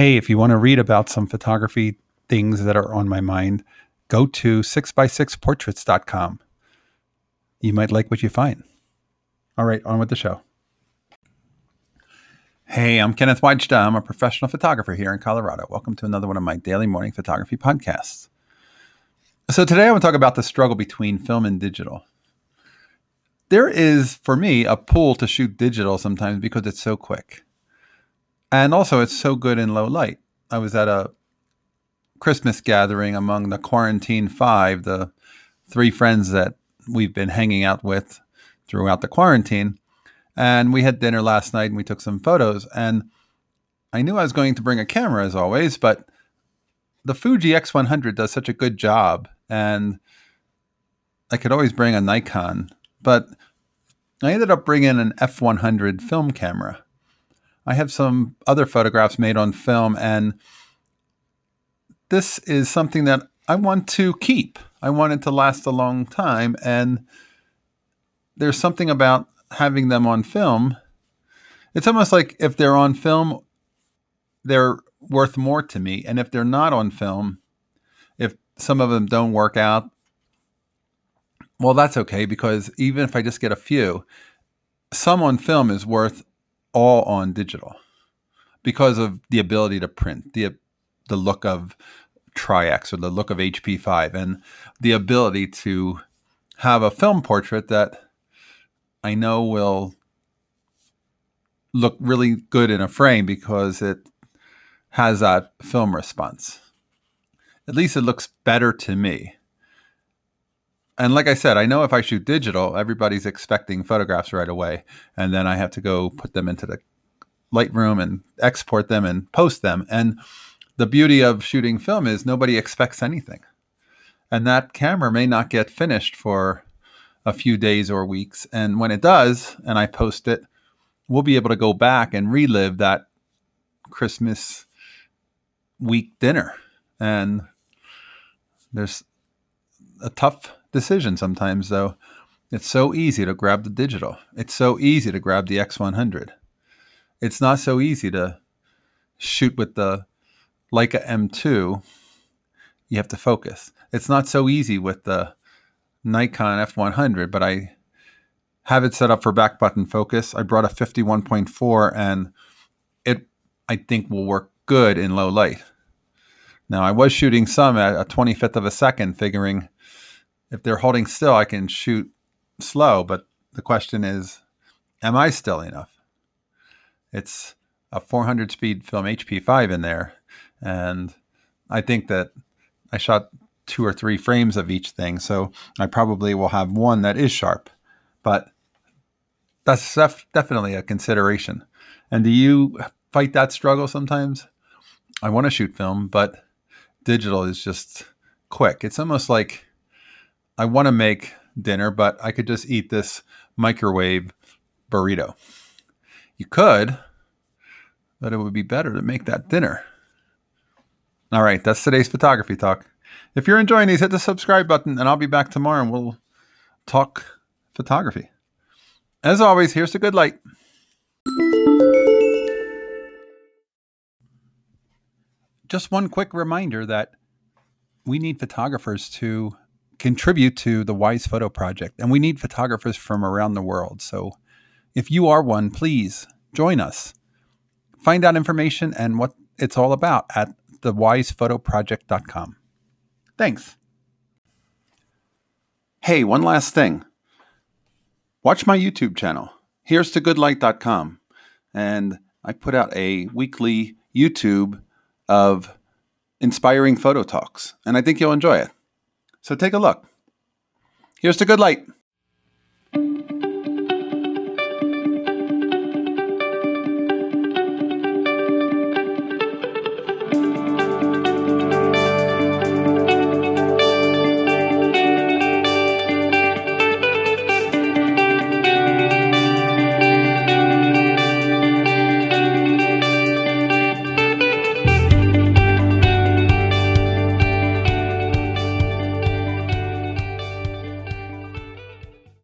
hey, if you want to read about some photography things that are on my mind, go to 6x6portraits.com. You might like what you find. All right, on with the show. Hey, I'm Kenneth Weidsta. I'm a professional photographer here in Colorado. Welcome to another one of my daily morning photography podcasts. So today I want to talk about the struggle between film and digital. There is, for me, a pull to shoot digital sometimes because it's so quick. And also it's so good in low light. I was at a Christmas gathering among the Quarantine Five, the three friends that we've been hanging out with throughout the quarantine. And we had dinner last night and we took some photos. And I knew I was going to bring a camera as always, but the Fuji X100 does such a good job. And I could always bring a Nikon, but I ended up bringing an F100 film camera. I have some other photographs made on film, and this is something that I want to keep. I want it to last a long time, and there's something about having them on film. It's almost like if they're on film, they're worth more to me, and if they're not on film, if some of them don't work out, well, that's okay, because even if I just get a few, some on film is worth all on digital because of the ability to print, the look of Tri-X or the look of HP5, and the ability to have a film portrait that I know will look really good in a frame because it has that film response. At least it looks better to me. And like I said, I know if I shoot digital, everybody's expecting photographs right away. And then I have to go put them into the Lightroom and export them and post them. And the beauty of shooting film is nobody expects anything. And that camera may not get finished for a few days or weeks. And when it does, and I post it, we'll be able to go back and relive that Christmas week dinner. And there's a tough decision sometimes, though. It's so easy to grab the digital. It's so easy to grab the X100. It's not so easy to shoot with the Leica M2. You have to focus. It's not so easy with the Nikon F100, but I have it set up for back button focus. I brought a 51.4, and it, I think, will work good in low light. Now, I was shooting some at a 25th of a second, figuring if they're holding still, I can shoot slow. But the question is, am I still enough? It's a 400 speed film HP5 in there. And I think that I shot 2 or 3 frames of each thing. So I probably will have one that is sharp. But that's definitely a consideration. And do you fight that struggle sometimes? I want to shoot film, but digital is just quick. It's almost like I want to make dinner, but I could just eat this microwave burrito. You could, but it would be better to make that dinner. All right, that's today's photography talk. If you're enjoying these, hit the subscribe button, and I'll be back tomorrow, and we'll talk photography. As always, here's to good light. Just one quick reminder that we need photographers to contribute to the Wise Photo Project, and we need photographers from around the world. So if you are one, please join us. Find out information and what it's all about at thewisephotoproject.com. Thanks. Hey, one last thing. Watch my YouTube channel, here's to goodlight.com. And I put out a weekly YouTube of inspiring photo talks, and I think you'll enjoy it. So take a look. Here's to good light.